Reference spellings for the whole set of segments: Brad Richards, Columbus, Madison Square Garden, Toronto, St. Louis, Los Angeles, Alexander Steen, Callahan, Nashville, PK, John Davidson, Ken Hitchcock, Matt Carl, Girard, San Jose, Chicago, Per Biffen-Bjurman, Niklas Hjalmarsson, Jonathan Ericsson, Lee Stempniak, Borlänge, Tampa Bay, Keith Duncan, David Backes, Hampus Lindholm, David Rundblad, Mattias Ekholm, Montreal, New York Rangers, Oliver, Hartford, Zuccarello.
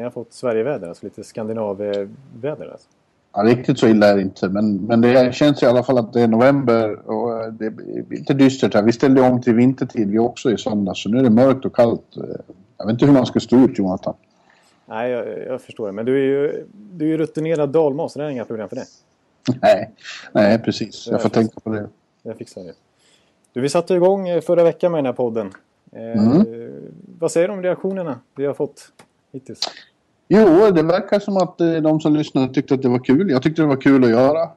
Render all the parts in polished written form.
har fått Sverigeväder, alltså lite Skandinavväder alltså? Ja, riktigt så illa är det inte, men det känns i alla fall att det är november och det är inte dystert här. Vi ställde om till vintertid vi också i söndags, så nu är det mörkt och kallt. Jag vet inte hur man ska stå ut, Jonathan. Nej, jag förstår det, men du är ju rutinerad dalmas, så det är inga problem för det. Nej, precis. Jag får tänka på det. Jag fixar det. Du, vi satte igång förra veckan med den här podden. Vad säger du om reaktionerna vi har fått hittills? Jo, det verkar som att de som lyssnade tyckte att det var kul. Jag tyckte det var kul att göra.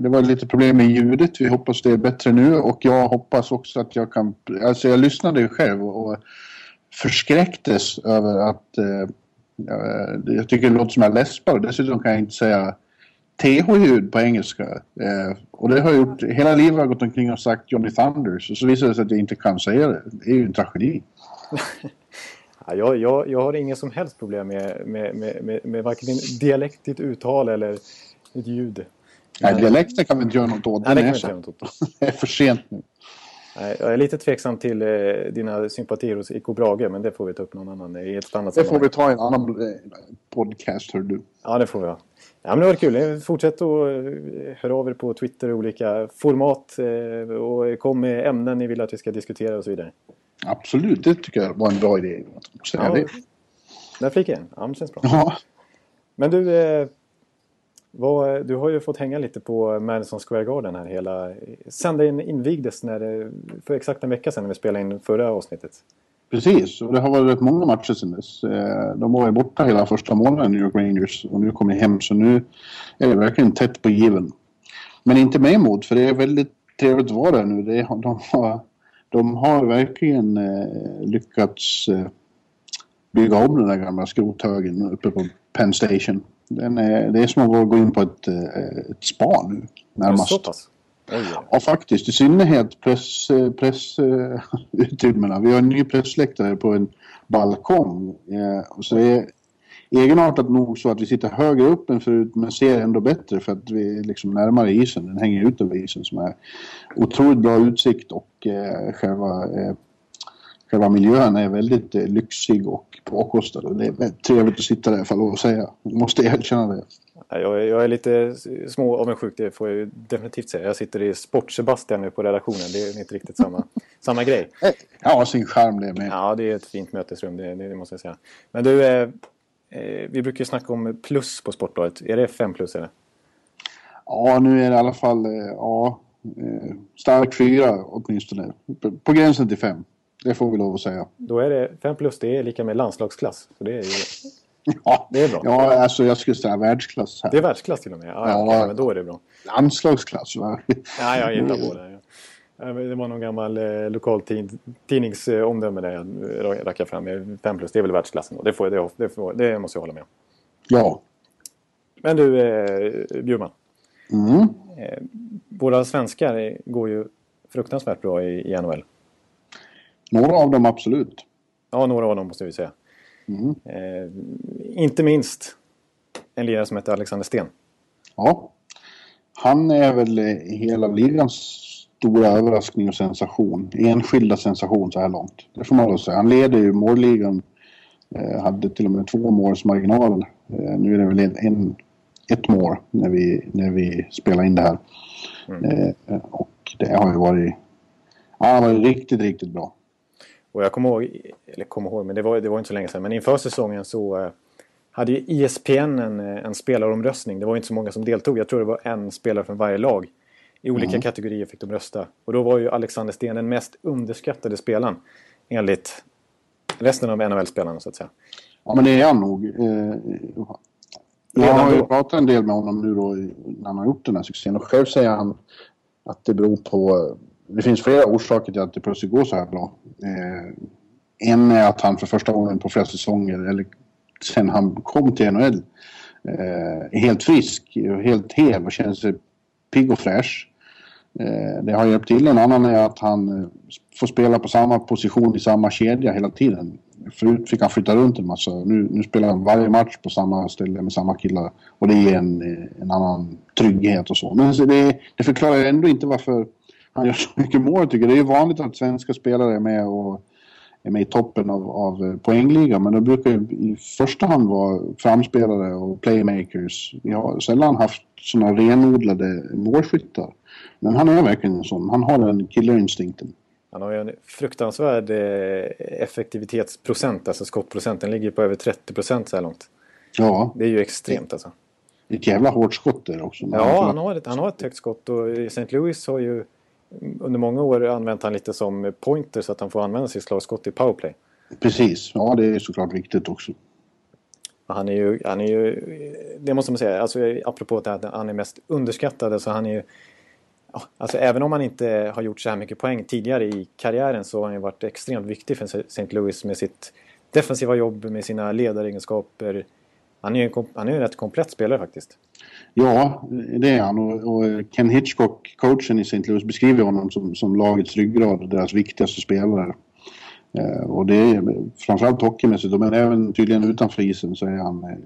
Det var lite problem med ljudet. Vi hoppas det är bättre nu. Och jag hoppas också att jag kan... Alltså, jag lyssnade ju själv och förskräcktes över att... Jag tycker det låter som jag läspar. Dessutom kan jag inte säga TH-ljud på engelska. Och det har jag gjort... Hela livet har jag gått omkring och sagt Johnny Thunders. Och så visar det sig att jag inte kan säga det. Det är ju en tragedi. Jag har inga som helst problem med varken dialektigt uttal eller ett ljud. Nej, dialekten kan vi inte göra något åt. Nej, det är för sent nu. Nej, jag är lite tveksam till dina sympatier hos Eko Brage, men det får vi ta upp någon annan. Det får vi ta i en annan podcast, hör du. Ja, det får vi. Ja, men det var kul. Fortsätt att höra av er på Twitter i olika format och kom med ämnen ni vill att vi ska diskutera och så vidare. Absolut, det tycker jag var en bra idé. Där fick jag en. Ja, det känns bra. Ja. Men du, du har ju fått hänga lite på Madison Square Garden här hela... Sen den invigdes för exakt en vecka sedan när vi spelade in förra avsnittet. Precis, och det har varit många matcher sedan dess. De var ju borta hela första månaden, New York Rangers, och nu kommer hem, så nu är det verkligen tätt på given. Men inte med emot, för det är väldigt trevligt att vara där nu. De har verkligen lyckats bygga om den där gamla skrothögen uppe på Penn Station. Det är som att gå in på ett spa nu närmast. Så pass. Ja, faktiskt. I synnerhet pressutrymmena. Vi har en ny pressläktare på en balkong. Så det är egenartat nog så att vi sitter högre upp än förut, men ser ändå bättre för att vi är liksom närmare isen. Den hänger ut över isen, som är otroligt bra utsikt, och själva miljön är väldigt lyxig och påkostad, och det är trevligt att sitta där, för att säga. Måste erkänna det. Jag är lite små av en sjuk, det får jag ju definitivt säga. Jag sitter i Sportsebastian nu på redaktionen, det är inte riktigt samma grej. Ja, sin charm det med. Ja, det är ett fint mötesrum, det måste jag säga. Men du, vi brukar ju snacka om plus på Sportbladet. Är det 5+ eller? Ja, nu är det i alla fall stark 4 åtminstone. På gränsen till 5. Det får vi lov att säga. Då är det 5+, det är lika med landslagsklass. Så det är ju... Ja, det är bra. Ja, alltså jag skulle säga världsklass här. Det är världsklass till och med. Ja. Okej, men då är det bra. Landslagsklass, va? Ja, jag gillar på det. Ja. Det var någon gammal lokaltidningsomdöme där jag rackade fram med 5+. Det är väl världsklassen då. Det måste jag hålla med om. Ja. Men du, Bjurman. Mm. Våra svenskar går ju fruktansvärt bra i NHL. Några av dem, absolut. Ja, några av dem måste vi säga. Mm. Inte minst en lirare som heter Alexander Steen. Ja, han är väl hela ligans stora överraskning och sensation. Enskilda sensation så här långt. Det får man väl säga. Han leder ju målligan. Hade till och med 2 måls marginal. Nu är det väl ett mål när vi spelar in det här. Och det har ju varit riktigt, riktigt bra. Och jag kommer ihåg, men det var inte så länge sedan, men inför säsongen så hade ju ESPN en spelaromröstning. Det var inte så många som deltog. Jag tror det var en spelare från varje lag. I olika kategorier fick de rösta. Och då var ju Alexander Steen den mest underskattade spelaren enligt resten av NHL-spelarna, så att säga. Ja, men det är han nog. Jag har ju pratat en del med honom nu då när han har gjort den här succén. Och själv säger han att det beror på... Det finns flera orsaker till att det plötsligt går så här bra. En är att han för första gången på flera säsonger, eller sen han kom till NHL, är helt frisk, helt hev och känner sig pigg och fräsch. Det har hjälpt till. En annan är att han får spela på samma position i samma kedja hela tiden. Förut fick han flytta runt en massa. Nu spelar han varje match på samma ställe med samma killar. Och det är en annan trygghet och så. Men det förklarar ändå inte varför han gör så mycket mål, tycker jag. Det är ju vanligt att svenska spelare är med i toppen av poängliga. Men de brukar i första hand vara framspelare och playmakers. Vi har sällan haft sådana renodlade målskyttar. Men han är verkligen en sån. Han har den killerinstinkten. Han har ju en fruktansvärd effektivitetsprocent. Alltså skottprocenten ligger på över 30% så här långt. Ja. Det är ju extremt alltså. Ett jävla hårt skott där också. Ja, han har ett högt skott. Och St. Louis har ju... Under många år använt han lite som pointer så att han får använda sitt slagskott i powerplay. Precis, ja, det är såklart viktigt också. Han är ju det måste man säga, alltså, apropå det att han är mest underskattad, så alltså, han är ju, alltså, även om han inte har gjort så här mycket poäng tidigare i karriären, så har han ju varit extremt viktig för St. Louis med sitt defensiva jobb, med sina ledaregenskaper. Han är en rätt komplett spelare faktiskt. Ja, det är han. Och Ken Hitchcock, coachen i St. Louis, beskriver honom som lagets ryggrad och deras viktigaste spelare. Och det är framförallt hockeymässigt, men även tydligen utanför isen så är han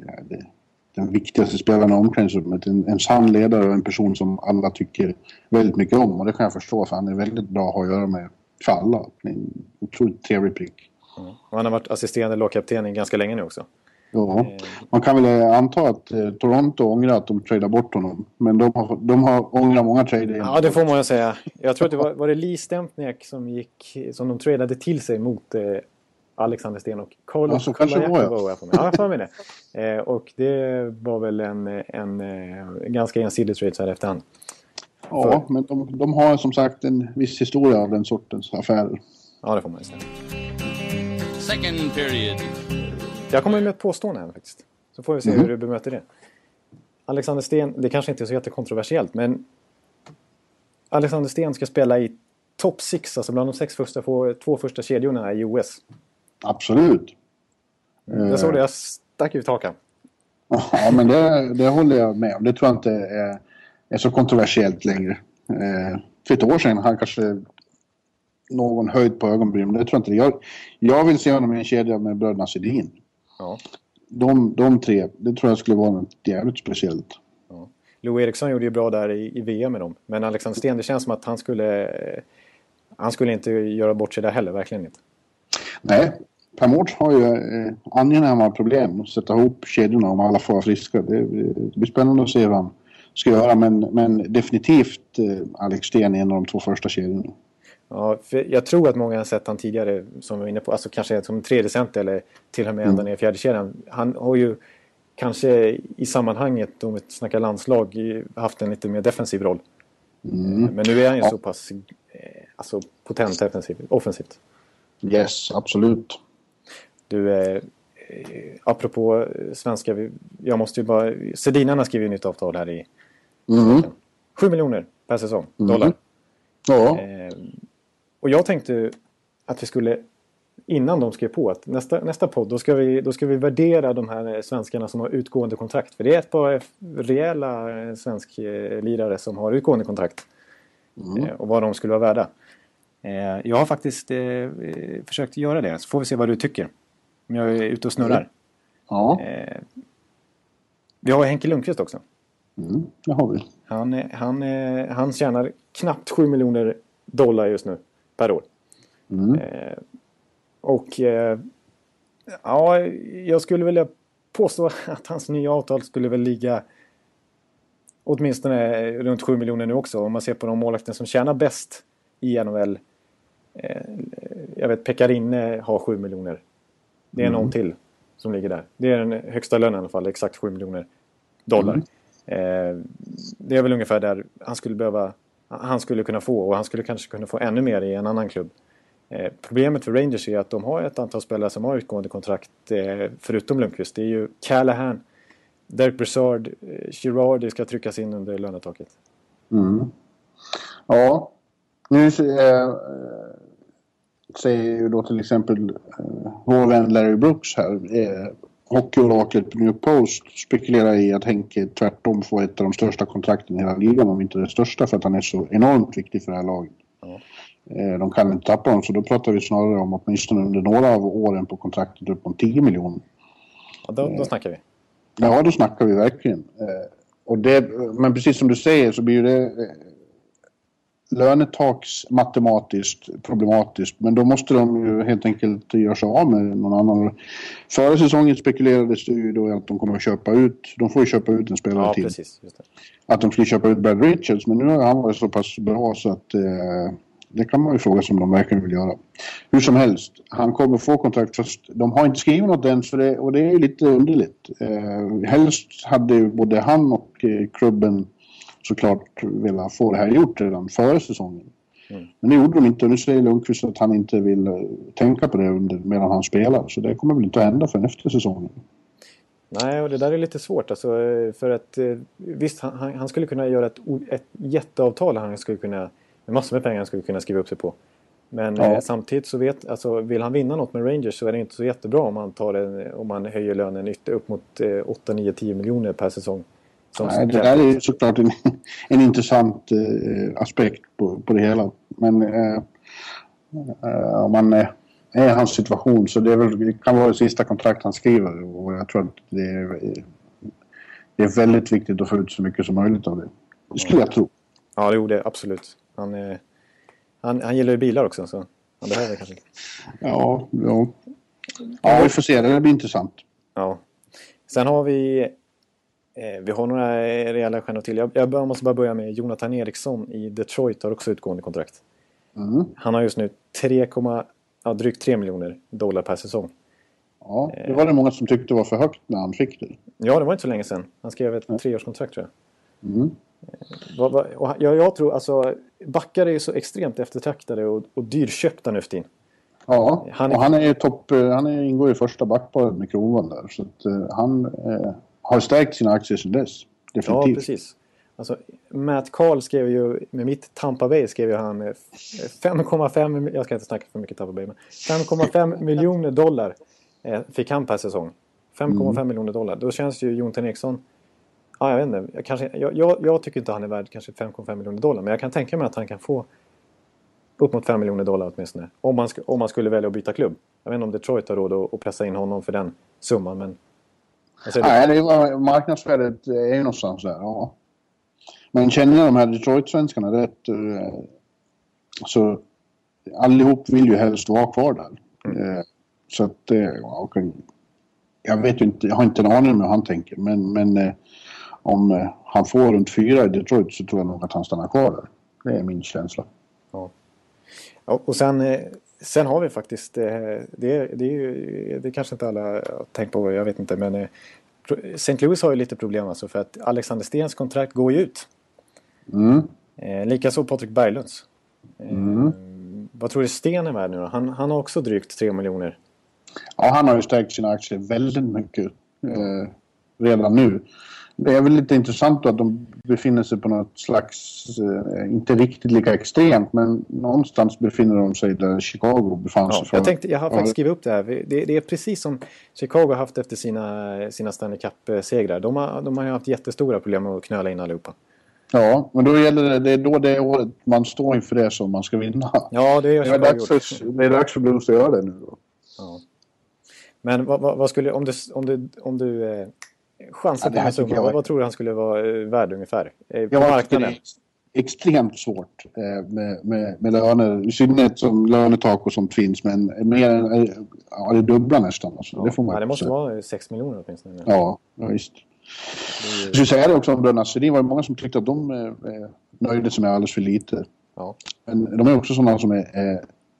den viktigaste spelaren i omklädningsrummet. En sann ledare och en person som alla tycker väldigt mycket om. Och det kan jag förstå, för han är väldigt bra att ha att göra med för alla. En otroligt trevlig prick. Mm. Han har varit assisterande lagkapten ganska länge nu också. Ja, man kan väl anta att Toronto ångrar att de tradar bort honom. Men de har ångrat många trader. Ja, det får man ju säga. Jag tror att det var det Lee Stempniak som de tradade till sig mot Alexander Steen och Carl. Ja, så kanske det var jag. Ja, och det var väl en ganska ensidig trade så här efterhand. Ja, för... men de har som sagt en viss historia av den sortens affärer. Ja, det får man ju säga. Second period. Jag kommer med ett påstående här faktiskt. Så får vi se hur du bemöter det. Alexander Steen, det kanske inte är så jättekontroversiellt, men Alexander Steen ska spela i top 6, alltså bland de 6 första, två första kedjorna i OS. Absolut. Jag såg det, jag stack ut hakan. Ja, men det håller jag med om. Det tror jag inte är så kontroversiellt längre. För ett år sedan, han kanske... någon höjd på ögonbryn, men det tror jag inte. Jag vill se honom i en kedja med bröderna Sedin. Ja. De tre, det tror jag skulle vara något jävligt speciellt. Ja. Louis Eriksson gjorde ju bra där i VM med dem. Men Alexander Steen, det känns som att han skulle inte göra bort sig där heller, verkligen inte. Nej, Per Mårts har ju angenäma problem att sätta ihop kedjorna om alla får vara friska. Det blir spännande att se vad han ska göra, men definitivt Alex Steen är en av de 2 första kedjorna. Ja, jag tror att många har sett han tidigare, som vi var inne på, alltså kanske som 3D center eller till och med ända ner i 4:e kedjan. Han har ju kanske i sammanhanget, om vi snackar landslag, haft en lite mer defensiv roll. Mm. Men nu är han ju så pass alltså, potent offensivt. Yes, absolut. Du, apropå svenska, jag måste ju bara... Sedinarna skriver ju nytt avtal här i... 7 miljoner per säsong, dollar. Ja. Och jag tänkte att vi skulle, innan de skrev på, att nästa podd, då ska vi värdera de här svenskarna som har utgående kontrakt. För det är ett par rejäla svensk lirare som har utgående kontrakt. Och vad de skulle vara värda. Jag har faktiskt försökt göra det, så får vi se vad du tycker. Om jag är ute och snurrar. Ja. Vi har Henke Lundqvist också. Mm, det har vi. Han tjänar knappt $7 miljoner just nu per år. Ja, jag skulle vilja påstå att hans nya avtal skulle väl ligga åtminstone runt 7 miljoner nu också. Om man ser på de målvakter som tjänar bäst i NHL jag vet Pekarinne har 7 miljoner. Det är någon till som ligger där. Det är den högsta lönen i alla fall, exakt 7 miljoner dollar. Mm. Det är väl ungefär där han skulle behöva, han skulle kunna få, och han skulle kanske kunna få ännu mer i en annan klubb. Problemet för Rangers är att de har ett antal spelare som har utgående kontrakt förutom Lundqvist. Det är ju Callahan, Derek Broussard, Girard, det ska tryckas in under lönetaket. Mm. Ja, nu säger ju då till exempel vår vän Larry Brooks här, hockeyoraklet New York Post spekulerar i att Henke tvärtom får ett av de största kontrakten i hela ligan, om inte det största, för att han är så enormt viktig för det här laget. Ja. De kan inte tappa honom, så då pratar vi snarare om åtminstone under några av åren på kontraktet upp om 10 miljoner. Ja, då snackar vi. Ja, då snackar vi verkligen. Och det, men precis som du säger så blir det lönetaks matematiskt problematiskt, men då måste de ju helt enkelt göra sig av med någon annan. Förra säsongen spekulerades det ju då att de kommer att köpa ut, de får ju köpa ut en spelare till. Precis, just det. Att de skulle köpa ut Brad Richards, men nu har han varit så pass bra så att det kan man ju fråga som de verkligen vill göra. Hur som helst, han kommer få kontrakt fast de har inte skrivit något än, och det är ju lite underligt. Helst hade ju både han och klubben såklart vilja få det här gjort redan före säsongen. Mm. Men det gjorde de inte, och nu säger Lundqvist att han inte vill tänka på det medan han spelar. Så det kommer väl inte hända förrän efter säsongen. Nej, och det där är lite svårt. Alltså, för att, visst, han skulle kunna göra ett jätteavtal. Han skulle kunna, med massor med pengar han skulle kunna skriva upp sig på. Men samtidigt så vill han vinna något med Rangers, så är det inte så jättebra om han höjer lönen upp mot 8-10 miljoner per säsong. Nej, det där är såklart en intressant aspekt på det hela. Men om man är hans situation, så det kan vara det sista kontrakt han skriver. Och jag tror att det är väldigt viktigt att få ut så mycket som möjligt av det. Det skulle jag tro. Ja, det gjorde det, absolut. Han gillar ju bilar också, så han behöver kanske inte. Ja, vi får se. Det blir intressant. Ja. Sen har vi har några rejäla stjärnor till. Jag måste bara börja med Jonathan Ericsson i Detroit, har också utgående kontrakt. Mm. Han har just nu drygt 3 miljoner dollar per säsong. Ja, det var det många som tyckte var för högt när han fick det. Ja, det var inte så länge sedan. Han skrev ett treårskontrakt, tror jag. Mm. Och jag tror, alltså, backar är ju så extremt eftertraktade och dyrköpta nu för tiden. Ja, och han är ju topp. Han ingår i första backparet med Krovan där. Så att har stärkt sina aktier sedan dess. Definitivt. Ja, precis. Alltså, Matt Carl skrev ju, med mitt Tampa Bay skrev ju han 5,5, jag ska inte snacka för mycket Tampa Bay, men 5,5 miljoner dollar fick han per säsong. 5,5 miljoner dollar. Då känns ju Jonathan Ericsson, jag vet inte, jag tycker inte han är värd kanske 5,5 miljoner dollar, men jag kan tänka mig att han kan få upp mot 5 miljoner dollar åtminstone. Om man skulle välja att byta klubb. Jag vet inte om Detroit har råd att pressa in honom för den summan, men marknadsvärdet är ju någonstans där, ja. Men känner jag de här Detroit-svenskarna rätt, så allihop vill ju helst vara kvar där. Så att, jag vet ju inte, jag har inte en aning om hur han tänker, men om han får runt 4 i Detroit så tror jag nog att han stannar kvar där. Det är min känsla. Ja, och sen har vi faktiskt, det är kanske inte alla har tänkt på, jag vet inte, men St. Louis har ju lite problem, alltså, för att Alexander Steens kontrakt går ju ut. Likaså Patrik Berglunds. Vad tror du Sten är värd nu då? Han har också drygt 3 miljoner. Ja, han har ju stärkt sina aktier väldigt mycket redan nu. Det är väl lite intressant att de befinner sig på något slags, inte riktigt lika extremt, men någonstans befinner de sig där Chicago befann sig. Jag har faktiskt skrivit upp det här. Det är precis som Chicago haft efter sina Stanley Cup-segrar. De har ju haft jättestora problem med att knöla in allihopa. Ja, men då gäller det då det året man står inför det som man ska vinna. Ja, det gör Chicago. Det är dags för Blues att göra det nu då. Ja. Men vad skulle, om du chansen till summan, vad tror du han skulle vara värd ungefär på marknaden? Extremt svårt med löner, i synnerhet som lönetak och sånt finns, men mer än det dubbla nästan. Alltså. Ja. Det måste vara 6 miljoner åtminstone. Ja, visst. Jag skulle säga det också om Brönnars. Det var många som tyckte att de nöjde sig med alldeles för lite. Ja. Men de är också sådana som är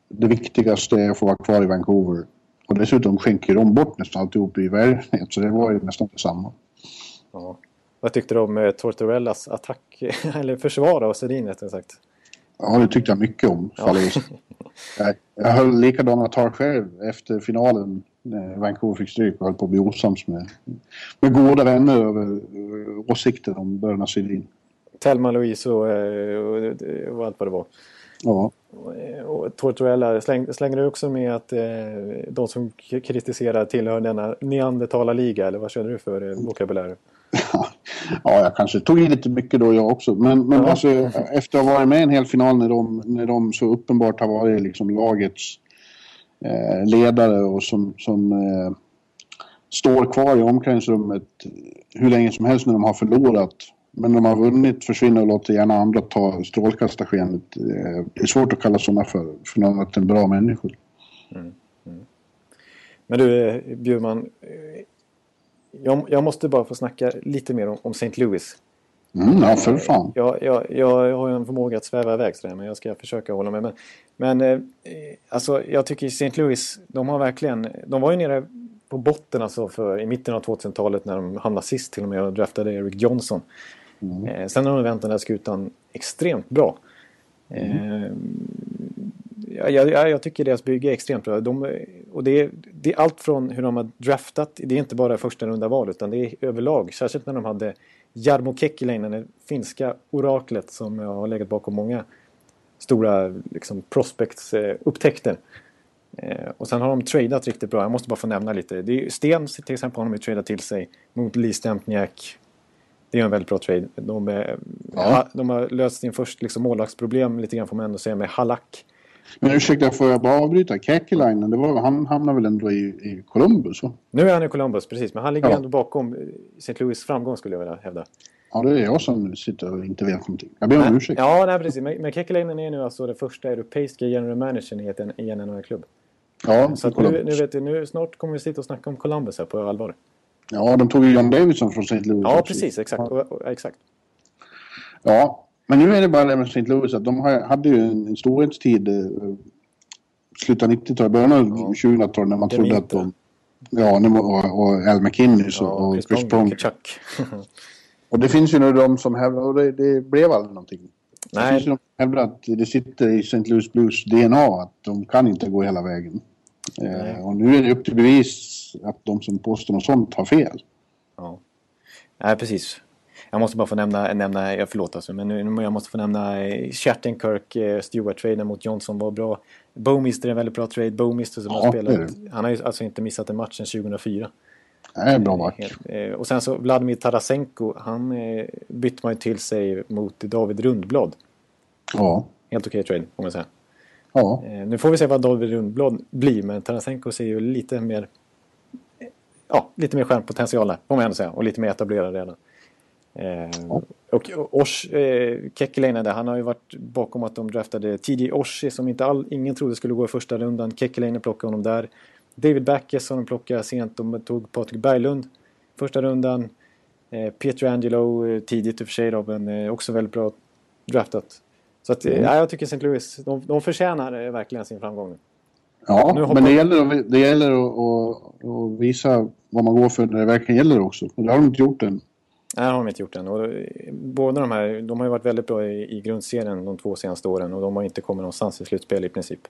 det viktigaste är att få vara kvar i Vancouver. Och dessutom skänker de bort nästan alltihop i världenhet, så det var ju nästan detsamma. Ja. Vad tyckte du om Tortorellas attack, eller försvar av Sedin rättare sagt? Ja, det tyckte jag mycket om. Ja. Jag höll likadana tal själv efter finalen när Vancouver fick stryk och höll på att bli osams med goda vänner över åsikten om Börna Sedin. Thelma Louise och allt vad det var. Ja. Och Tortorella slänger du också med att de som kritiserar tillhör denna neandertalarliga, eller vad känner du för vokabulär? Ja, jag kanske tog in lite mycket då jag också. Men ja. Alltså, efter att ha varit med en hel final när de så uppenbart har varit liksom lagets ledare och som står kvar i omklädningsrummet hur länge som helst när de har förlorat. Men när de har vunnit försvinner och låter gärna andra ta strålkastarskenet. Det är svårt att kalla sådana för någon att en bra människor. Mm, mm. Men du Bjurman, jag måste bara få snacka lite mer om St. Louis. Ja, för fan. Jag har ju en förmåga att sväva iväg så där, men jag ska försöka hålla mig. Men alltså, jag tycker St. Louis, de var ju nere på botten alltså i mitten av 2000-talet när de hamnade sist till och med och draftade Eric Johnson. Mm. Sen har de vänt den där skutan extremt bra. Jag tycker deras bygge är extremt bra. Det är allt från hur de har draftat, det är inte bara första runda val utan det är överlag. Särskilt när de hade Jarmo Kekäläinen, det finska oraklet som har legat bakom många stora liksom, prospects-upptäckter. Och sen har de tradat riktigt bra. Jag måste bara få nämna lite. Det är Sten till exempel har de tradat till sig mot Lee Stempniak. Det är en väldigt bra trade. De har löst sin först liksom, målvaktsproblem lite grann får man ändå säga med Halak. Men ursäkta, får jag bara avbryta? Kekäläinen, han hamnar väl ändå i Columbus? Va? Nu är han i Columbus, precis. Men han ligger ändå bakom St. Louis framgång skulle jag vilja hävda. Ja, det är jag som sitter och inte vet någonting. Jag ber om ursäkt. Ja, nej, precis. Men Kekäläinen är nu alltså den första europeiska general managern i en NHL-klubb. Ja, så att nu snart kommer vi sitta och snacka om Columbus här på allvar. Ja, de tog ju John Davidson från St. Louis. Ja, precis. Exakt. Ja. Exakt. Ja. Men nu är det bara St. Louis att de hade ju en storhetstid slutet av 90-talet, början av 2000-talet när man trodde att de... Ja, och Al McKinnis och Chris Pong. Och det finns ju nu de som hävdar, och det blev aldrig någonting. Nej. Det finns ju de som hävdar att det sitter i St. Louis Blues DNA att de kan inte gå hela vägen. Och nu är det upp till bevis att de som påstår något sånt har fel. Ja, nej, precis. Jag måste bara få nämna jag förlåt alltså, men jag måste få nämna Shattenkirk, Stewart-traden mot Johnson var bra. Bowmister är en väldigt bra trade. Bowmister som har spelat. Han har ju alltså inte missat en match sedan 2004. Det är en bra match. Och sen så Vladimir Tarasenko, han bytte man ju till sig mot David Rundblad. Ja. Helt okej trade, får man säga. Ja. Nu får vi se vad David Rundblad blir, men Tarasenko ser ju lite mer stjärnpotential där, får man ändå säga, och lite mer etablerad redan. Och Osh Kekäläinen där, han har ju varit bakom att de draftade TD Oshie som ingen trodde skulle gå i första rundan. Kekäläinen plockade honom där. David Backes som de plockade sent, de tog Patrik Berglund första rundan. Peter Angelo tidigt i och för sig då, men också väldigt bra draftat. Så att, jag tycker St. Louis, de förtjänar verkligen sin framgång nu. Ja, men det gäller att visa vad man går för när det verkligen gäller också. Och det har de inte gjort än. Nej, de har inte gjort den. Och båda de här, de har ju varit väldigt bra i grundserien de två senaste åren och de har inte kommit någonstans i slutspel i princip.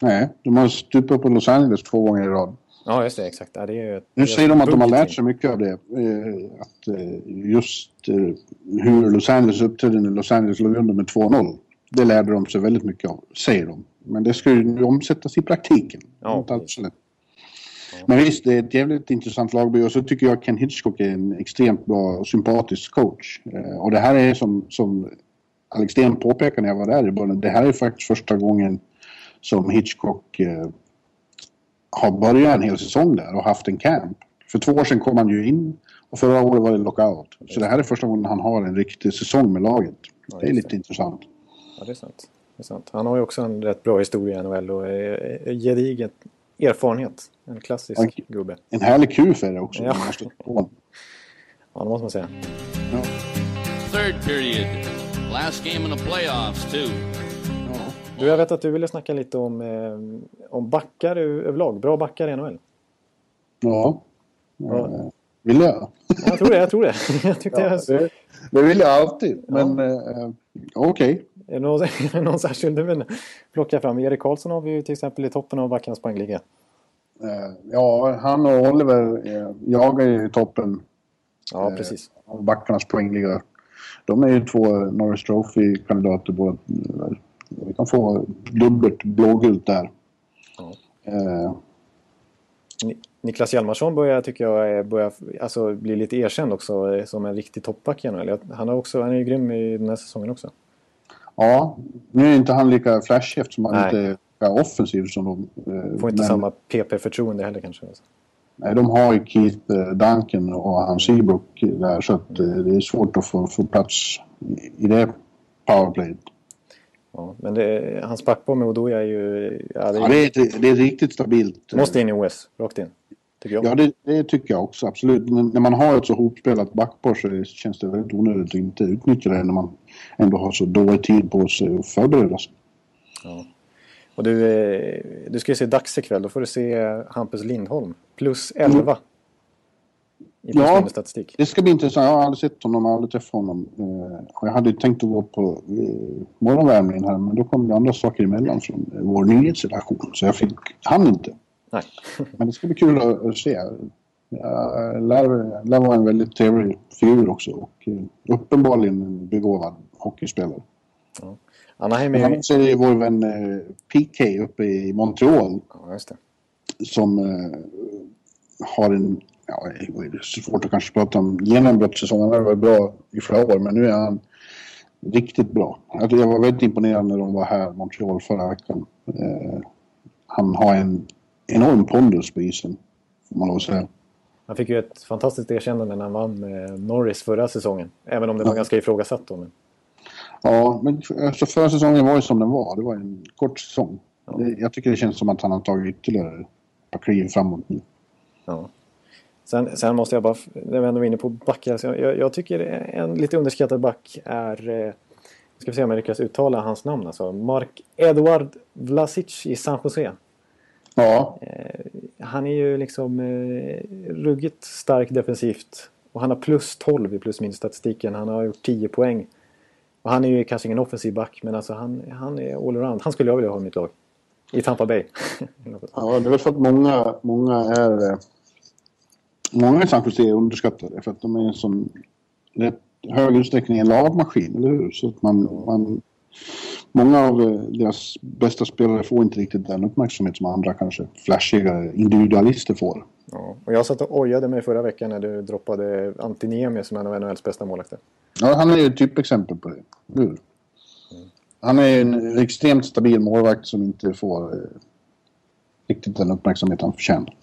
Nej, de har stupat på Los Angeles 2 gånger i rad. Ja, just det, exakt. Ja, det är nu säger de att de har lärt sig mycket av det. Att just hur Los Angeles uppträdde när Los Angeles låg under med 2-0. Det lärde de sig väldigt mycket av, säger de. Men det ska ju omsättas i praktiken. Ja, inte alls lätt. Men visst, det är ett jävligt intressant lagby och så tycker jag Ken Hitchcock är en extremt bra och sympatisk coach. Och det här är som Alex Sten påpekade när jag var där i början, det här är faktiskt första gången som Hitchcock har börjat en hel säsong där och haft en camp. För 2 år sedan kom han ju in och förra året var det lockout. Så det här är första gången han har en riktig säsong med laget. Det är lite intressant. Ja, det är sant. Det är sant. Han har ju också en rätt bra historia i NHL och gediget erfarenhet. En klassisk gubbe. En härlig kuf är det också. Ja, det måste man säga. Ja. Third period. Last game in the playoffs too. Ja. Du, jag vet att du ville snacka lite om backar överlag. Bra backar i NHL. Ja. Ja. Vill jag? Jag tror det. Det vill jag alltid. Men okej. Okay. Är det någon särskild du vill plocka fram? Erik Karlsson har vi ju till exempel i toppen av backarnas poängliga. Ja, han och Oliver jagar ju toppen. Ja, precis. Av backarnas poängliga. De är ju två Norris Trophy-kandidater. Både, vi kan få dubbelt blågult där. Ja. Niklas Hjalmarsson börjar bli lite erkänd också som en riktig toppback igen. Han är ju grym i den här säsongen också. Ja, nu är inte han lika flashig eftersom han inte är offensiv som de. Får inte samma PP-förtroende heller kanske. Nej, de har ju Keith Duncan och han Seabrook där, så att det är svårt att få plats i det powerplayet. Ja, men hans backbom med Odoja är ju... det är riktigt stabilt. Måste in i OS, rakt in, tycker jag. Ja, det tycker jag också, absolut. Men när man har ett så hopspelat backpar så känns det väldigt onödigt att inte utnyttja det när man ändå har så dålig tid på sig att förbereda sig. Ja. Och du ska ju se dags ikväll, då får du se Hampus Lindholm, plus 11 i statistik. Det ska bli intressant, jag har aldrig sett honom, jag har aldrig träffat honom. Jag hade ju tänkt att gå på morgonvärmningen här, men då kom det andra saker emellan från vår nyhetsredaktion, så jag fick han inte. Nej. Men det ska bli kul att se. Lär var en väldigt trevlig figur också och uppenbarligen en begåvad hockeyspelare. Ja. Han ser ju vår vän PK uppe i Montreal. Ja, just det. Som har en... Ja, det är svårt att kanske prata om genombrottssäsongen. Han var bra i flera år, men nu är han riktigt bra. Jag var väldigt imponerad när de var här i Montreal förra veckan. Han har en enorm pondus på isen, får man lov att säga. Han fick ju ett fantastiskt erkännande när han vann Norris förra säsongen. Även om det var ganska ifrågasatt då, men... Ja, men alltså förra säsongen var ju som den var. Det var en kort säsong. Ja. Jag tycker det känns som att han har tagit ytterligare ett par kliv framåt nu. Ja. Sen måste jag bara, när vi ändå var inne på backar, jag tycker en lite underskattad back är, ska vi se om jag lyckas uttala hans namn, alltså Mark Edward Vlasic i San Jose. Ja. Han är ju liksom ruggigt stark defensivt. Och han har plus 12 i plus minus statistiken. Han har gjort 10 poäng. Och han är ju kanske ingen offensiv back, men alltså han är allround. Han skulle jag vilja ha i mitt lag. I Tampa Bay. Ja, det är väl för att många kanske är underskattade. För att de är en sån rätt hög utsträckning en lagmaskin, eller hur? Så att många av deras bästa spelare får inte riktigt den uppmärksamhet som andra kanske flashiga individualister får. Ja, och jag satt och ojade mig förra veckan när du droppade Antinemi som en av NHLs bästa målvakter. Ja, han är ju ett typexempel på det. Mm. Han är ju en extremt stabil målvakt som inte får riktigt den uppmärksamhet han förtjänar.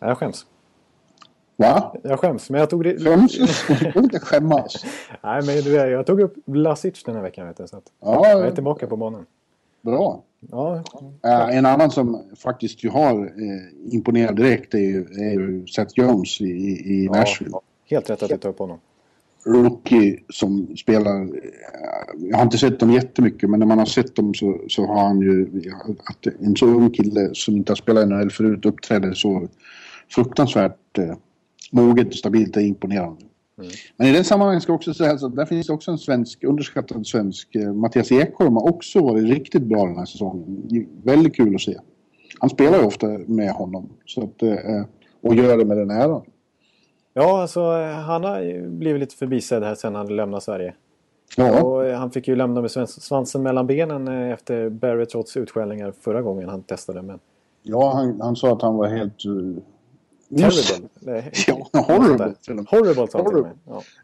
Jag skäms. Va? Jag skäms, men jag tog det... Skäms? Du får inte skämmas. Nej, men jag tog upp Vlasic den här veckan, vet jag. Så att jag är tillbaka på banan. Bra. Ja. En annan som faktiskt ju har imponerat direkt är ju Seth Jones i Nashville. Ja, helt rätt att du tar upp honom. Rookie som spelar, jag har inte sett dem jättemycket, men när man har sett dem så har han ju, att en så ung kille som inte har spelat NHL förut uppträder så fruktansvärt moget och stabilt är imponerande. Mm. Men i det sammanhanget ska jag också säga att där finns också en underskattad svensk, Mattias Ekholm har också varit riktigt bra den här säsongen. Väldigt kul att se. Han spelar ju ofta med honom så att, och gör det med den äran. Ja, alltså han har blivit lite förbisedd här sen han lämnade Sverige. Ja. Och han fick ju lämna med svansen mellan benen efter Barrett Roths utskällningar förra gången han testade. Men... Ja, han sa att han var helt... Terrible. Ja, horrible.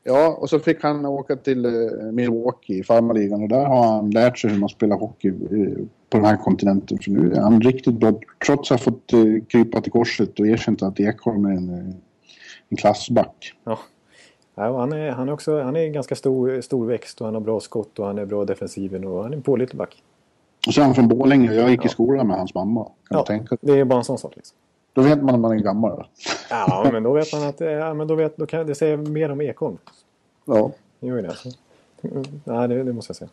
Ja, och så fick han åka till Milwaukee i farmarligan och där har han lärt sig hur man spelar hockey på den här kontinenten. För nu är han riktigt bra, trots att ha fått krypa till korset och erkänt att Ekholm är en klassback. Ja, han är en ganska stor växt och han har bra skott och han är bra defensiven och han är en pålitlig back. Och så är han från Borlänge och jag gick i skolan med hans mamma. Det är bara en sån sak liksom. Då vet man att man är gammal. Ja, men då vet man att... Ja, men då kan det säga mer om Ekholm. Ja. Jo, det. Nej, det måste jag säga.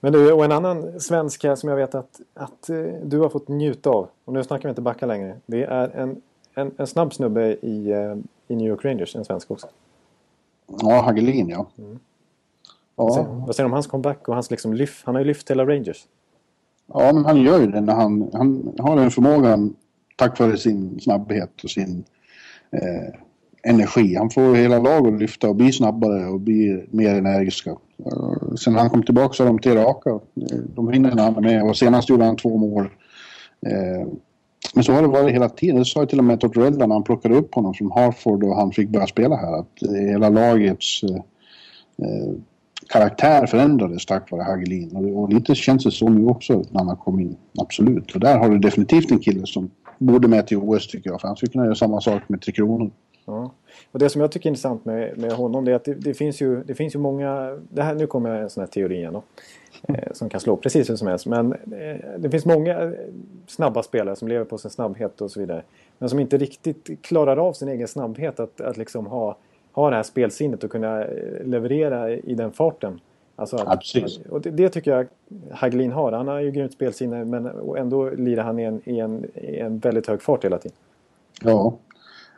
Men du, och en annan svenska som jag vet att du har fått njuta av, och nu snackar vi inte backa längre, det är en snabb snubbe i New York Rangers, en svensk också. Ja, Hagelin, ja. Mm. Ja. Vad säger du om hans comeback och hans liksom lyft? Han har ju lyft hela Rangers. Ja, men han gör ju det när han har den förmågan tack vare sin snabbhet och sin energi. Han får hela laget att lyfta och bli snabbare och bli mer energiska. Sen när han kom tillbaka så har de till raka. De hinner han med, och senast gjorde han 2 mål. Men så har det varit hela tiden. Det sa jag till och med Tortorella när han plockade upp honom från Hartford och han fick börja spela här. Att hela lagets karaktär förändrades tack vare Hagelin. Och lite känns det så nu också när han kom in. Absolut. Och där har du definitivt en kille som borde med till OS, tycker jag. För han skulle kunna göra samma sak med 3 kronor. Ja. Och det som jag tycker är intressant med honom, det är att det finns ju många... Det här, nu kommer jag en sån här teori igen då, som kan slå precis hur som helst. Men det finns många snabba spelare som lever på sin snabbhet och så vidare. Men som inte riktigt klarar av sin egen snabbhet att liksom ha det här spelsinnet och kunna leverera i den farten. Alltså och det tycker jag Hagelin har. Han har ju grymt spelsinne, men ändå lirar han i en väldigt hög fart hela tiden. Ja.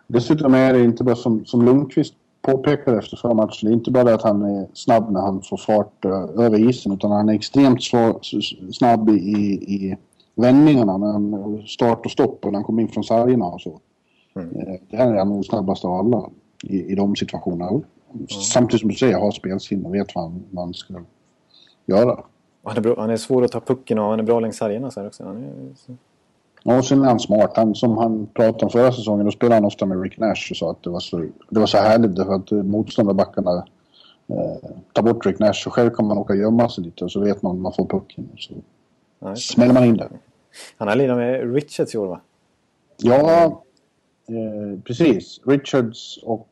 Dessutom är det inte bara som Lundqvist påpekade efter förra matchen, det är inte bara att han är snabb när han får fart över isen, utan han är extremt snabb i vändningarna, när han start och stopp och när han kommer in från sargerna och så. Mm. Det här är han nog snabbast av alla i de situationerna. Mm. Samtidigt som du säger, har spelsinne och vet vad man ska göra. Han är svår att ta pucken av, han är bra längs sargerna så här också. Och sen är han smart. Som han pratade om förra säsongen, då spelade han ofta med Rick Nash och sa att det var så härligt därför att motståndarbackarna tar bort Rick Nash, så själv kan man åka och gömma sig lite och så vet man man får pucken. Så smäller man in den. Han har lirat med Richards i år, va? Ja, precis. Richards och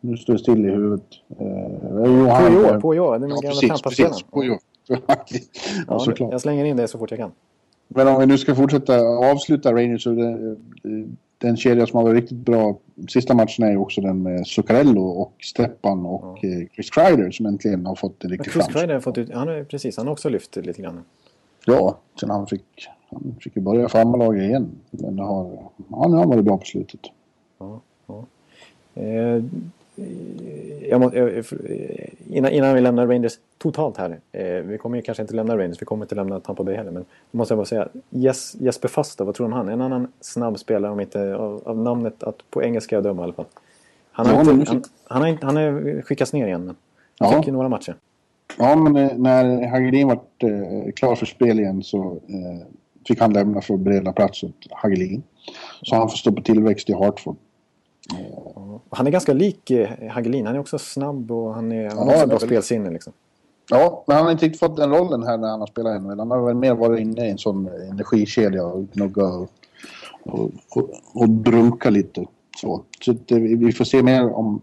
nu står det still i huvudet. På i år. Den gamla Tampa-spelaren. Ja, såklart. Jag slänger in det så fort jag kan. Men om vi nu ska fortsätta avsluta Rangers, så den kedja som har varit riktigt bra sista matchen är ju också den med Zuccarello och Stepan och Chris Kreider, som äntligen har fått det riktigt fram. Chris Kreider har fått ut, han har också lyft lite grann. Ja, sen han fick ju börja framma laget igen. Men han har varit bra på slutet. Ja. Innan vi lämnar Rangers totalt här, vi kommer ju kanske inte lämna Rangers, vi kommer inte lämna Tampa Bay heller, men då måste jag bara säga, Jesper Fasta, vad tror du om han? En annan snabb spelare, om inte av namnet att på engelska jag döma i alla fall. Han har skickats ner igen, men han fick ju några matcher. Ja, men när Hagelin var klar för spel igen så fick han lämna för att bereda plats åt Hagelin, så han får stå på tillväxt i Hartford. Han är ganska lik Hagelin. Han är också snabb och han har också bra spelsinne liksom. Ja, men han har inte riktigt fått den rollen här när han har spelat ännu. Han har väl mer varit inne i en sån energikedja och gnugga och brunka lite. Så vi får se mer om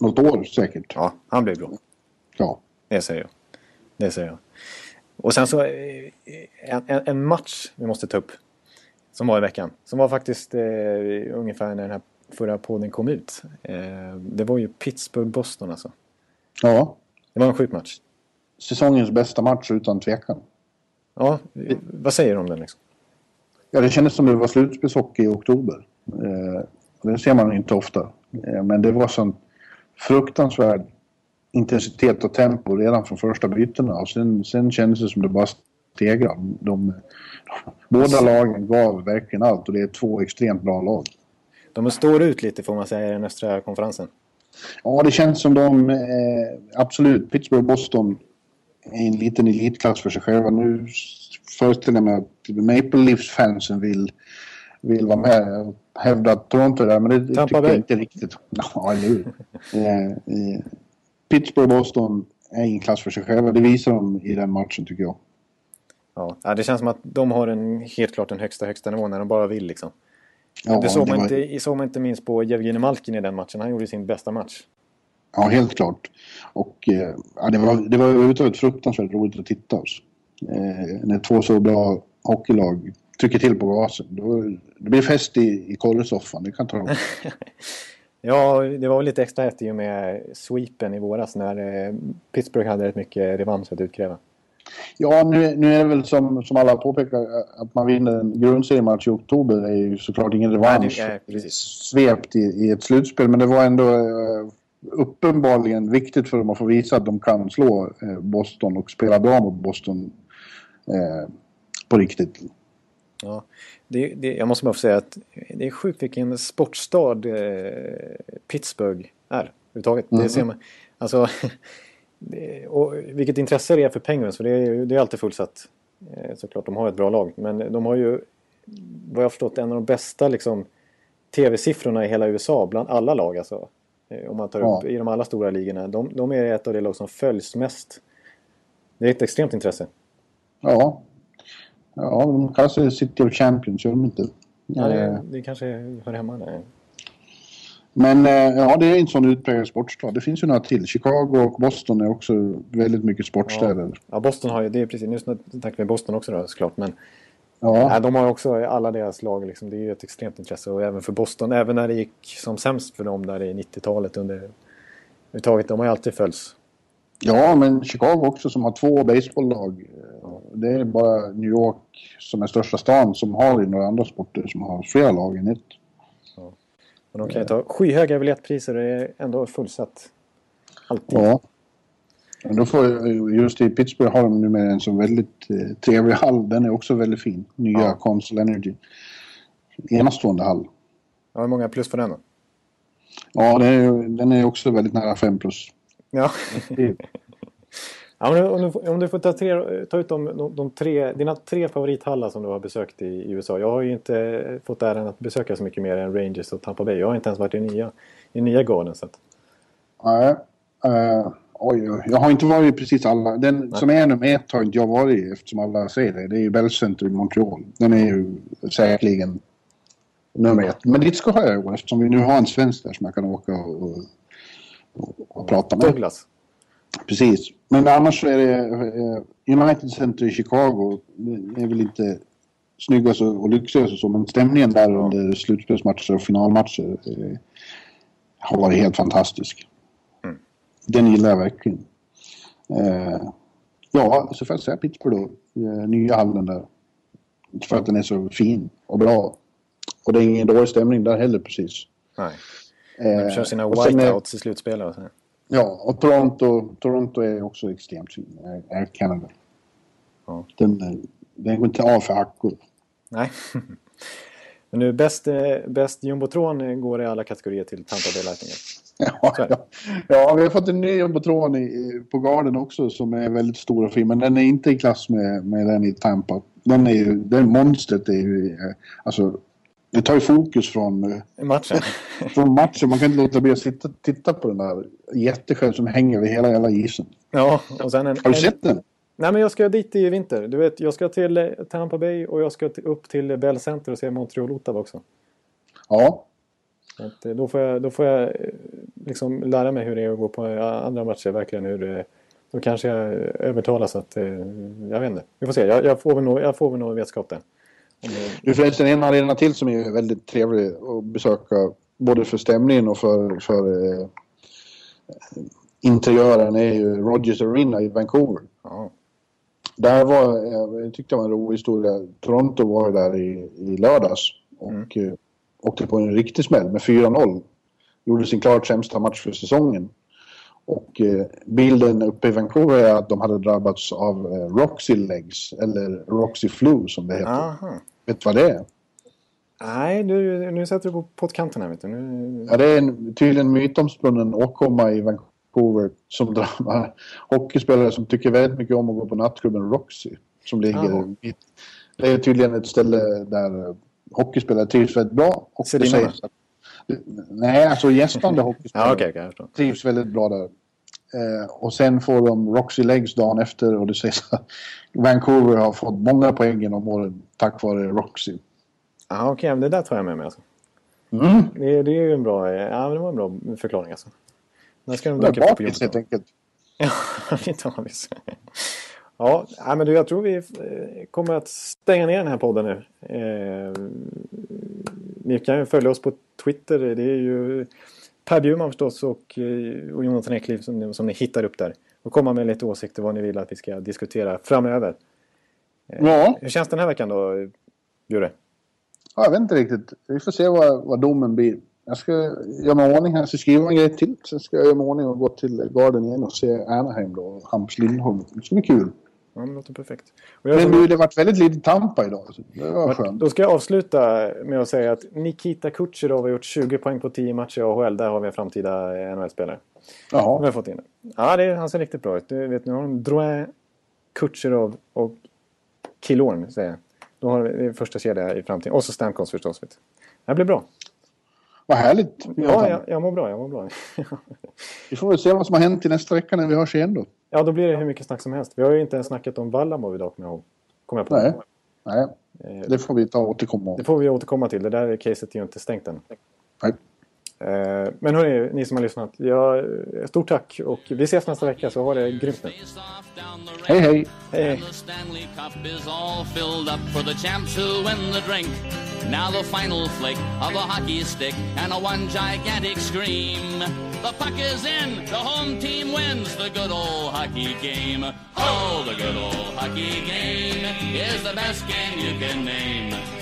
något år säkert. Ja, han blir bra. Ja. Det säger jag. Och sen så en match vi måste ta upp som var i veckan. Som var faktiskt ungefär när den här förra podden kom ut. Det var ju Pittsburgh-Boston alltså. Ja. Det var en sjuk match. Säsongens bästa match utan tvekan. Ja, vad säger du om den liksom? Ja, det kändes som det var slutspelshockey i oktober. Det ser man inte ofta. Men det var sån fruktansvärd intensitet och tempo redan från första bytena. Och sen kändes det som det bara stegrade. Båda lagen gav verkligen allt, och det är 2 extremt bra lag. De står ut lite, får man säga, i den östra konferensen. Ja, det känns som de absolut, Pittsburgh och Boston är en liten elitklass för sig själva. Nu föreställer jag mig att Maple Leafs-fansen vill vara med och hävda Toronto där, men det tycker jag inte riktigt. Ja, nu. Pittsburgh och Boston är en klass för sig själva. Det visar de i den matchen, tycker jag. Ja, det känns som att de har helt klart den högsta nivån när de bara vill liksom. Ja, det såg man inte minst på Jevgenij Malkin i den matchen. Han gjorde sin bästa match. Ja, helt klart. Och det var överhuvudtaget fruktansvärt roligt att titta oss. När 2 så bra hockeylag trycker till på gasen. Det blir fest i kollesoffan. Det kan ta Ja, det var väl lite extra hett i och med sweepen i våras när Pittsburgh hade rätt mycket revansch att utkräva. Ja, nu är det väl som alla påpekar att man vinner en grundseriematch i oktober är ju såklart ingen revansch svept i ett slutspel, men det var ändå uppenbarligen viktigt för dem att få visa att de kan slå Boston och spela bra mot Boston på riktigt. Ja, jag måste bara få säga att det är sjukt vilken sportstad Pittsburgh är överhuvudtaget. Det ser man, alltså, och vilket intresse det är för Penguins, för det är alltid fullsatt såklart, de har ett bra lag, men de har ju, vad jag har förstått, en av de bästa liksom, tv-siffrorna i hela USA bland alla lag, alltså, om man tar upp i de alla stora ligorna. De är ett av de lag som följs mest. Det är ett extremt intresse. Ja, de kanske är City of Champions, gör de inte? Ja, det kanske hör hemma där. Men ja, det är inte sån utpräglad sportstad. Det finns ju några till. Chicago och Boston är också väldigt mycket sportstäder. Ja, Boston har ju, det är precis, nu tackar vi Boston också då, såklart. Men de har också alla deras lag, liksom, det är ju ett extremt intresse. Och även för Boston, även när det gick som sämst för dem där i 90-talet överhuvudtaget, de har ju alltid följts. Ja, men Chicago också som har två baseballlag. Det är bara New York som är största stan som har i några andra sporter som har flera lag än ett. Ja. Och de kan ju ta skyhöga biljettpriser och det är ändå fullsatt alltid. Ja. Men då får, just i Pittsburgh har de numera en som väldigt trevlig hall. Den är också väldigt fin. Nya Consol Energy. Enastående hall. Ja, hur många plus för den då? Ja, den är också väldigt nära 5+. Ja. Ja, om du får ta ut de tre, dina tre favorithallar som du har besökt i USA. Jag har ju inte fått äran att besöka så mycket mer än Rangers och Tampa Bay. Jag har inte ens varit i nya Garden. Nej, jag har inte varit i precis alla. Den som är nummer ett har inte jag varit i eftersom alla säger det. Det är ju Bell Center i Montreal. Den är ju säkerligen nummer ett. Men det ska jag eftersom vi nu har en svensk där som jag kan åka och prata med. Douglas. Precis, men annars så är det United Center i Chicago. Det är väl inte snyggast och lyxigast och så, men stämningen där under slutspelsmatcher och finalmatcher har varit helt fantastisk. Den gillar jag verkligen. Ja, så får jag säga Pittsburgh då, nya hallen där, för att den är så fin och bra, och det är ingen dålig stämning där heller precis. Nej, de kör sina whiteouts i slutspelare. Ja, och Toronto är också extremt fin. Är Kanada. Ja. Den går inte av för hackor. Nej. Men nu bäst jumbotron går i alla kategorier till Tampa Bay Lightning. Ja, vi har fått en ny jumbotron på Garden också som är väldigt stor och fin, men den är inte i klass med den i Tampa. Den monstret är ju, alltså, det tar ju fokus från matchen. Man kan inte låta bli att titta på den där jätteskön som hänger vid hela isen. Ja, och sen har du sett den? Nej, men jag ska dit i vinter. Du vet, jag ska till Tampa Bay och jag ska upp till Bell Center och se Montreal Ottawa också. Ja. Att, då får jag liksom lära mig hur det är att gå på andra matcher. Verkligen hur det, då kanske jag övertalas att, jag vet inte. Vi får se, jag får väl nog vetskap där. Det finns en arena till som är väldigt trevlig att besöka, både för stämningen och för interiören, är ju Rogers Arena i Vancouver. Ja. Där jag tyckte det var en rolig historia. Toronto var där i lördags och åkte på en riktig smäll med 4-0. Gjorde sin klart sämsta match för säsongen. Och bilden uppe i Vancouver är att de hade drabbats av Roxy Legs, eller Roxy Flu som det heter. Aha. Vet du vad det är? Nej, nu sätter du på pottkanten här, vet du. Nu... Ja, det är tydligen mytomspunnen åkomma i Vancouver som drabbar hockeyspelare som tycker väldigt mycket om att gå på nattklubben Roxy. Som ligger det är tydligen ett ställe där hockeyspelare trivs väldigt bra. Och det sägs att nej, alltså gästande hockeyspelare okay, trivs väldigt bra där. Och sen får de Roxy Legs dagen efter och det sägs att Vancouver har fått många poängen om åren tack vare Roxy. Ja, okej, men det där tar jag med mig alltså. Det är ju en bra, men det var en bra förklaring alltså. När ska de dyka på helt enkelt. Ja, det har vi. Ja, men jag tror vi kommer att stänga ner den här podden nu. Ni kan ju följa oss på Twitter. Det är ju Per Bjurman förstås och Jonathan Ekliv som ni hittar upp där. Och komma med lite åsikter vad ni vill att vi ska diskutera framöver. Ja. Hur känns den här veckan då, Bjure? Ja, jag vet inte riktigt. Vi får se vad domen blir. Jag ska göra mig ordning här, så skriver jag en grej till. Sen ska jag göra mig ordning och gå till Garden igen och se Anaheim då och Hampus Lindholm. Det ska bli kul. Ja, det låter perfekt. Men nu, det har varit väldigt lite Tampa idag. Det var skönt. Då ska jag avsluta med att säga att Nikita Kucherov har gjort 20 poäng på 10 matcher i AHL. Där har vi en framtida NHL-spelare. Jaha. Vi har fått in. Ja, han ser riktigt bra ut. Du vet, nu har de Drouin, Kucherov och Killorn, säger jag. Då har vi första kedja i framtiden. Och så Stamkos förstås. Det här blir bra. Vad härligt. Ja, jag mår bra. Vi får väl se vad som har hänt i nästa vecka när vi hörs igen då. Ja, då blir det hur mycket snack som helst. Vi har ju inte ens snackat om Vallamo idag, kommer jag på. Nej. Det får vi återkomma. Det får vi återkomma till. Det där caset är ju inte stängt än. Nej. Men hörni, ni som har lyssnat, stort tack och vi ses nästa vecka, så har det grymt nu. Hej. The Stanley Cup is all filled up for the champs who win the drink. Now the final flick of a hockey stick and a one gigantic scream. The puck is in, the home team wins the good old hockey game. Oh, the good old hockey game is the best game you can name.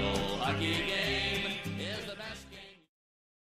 old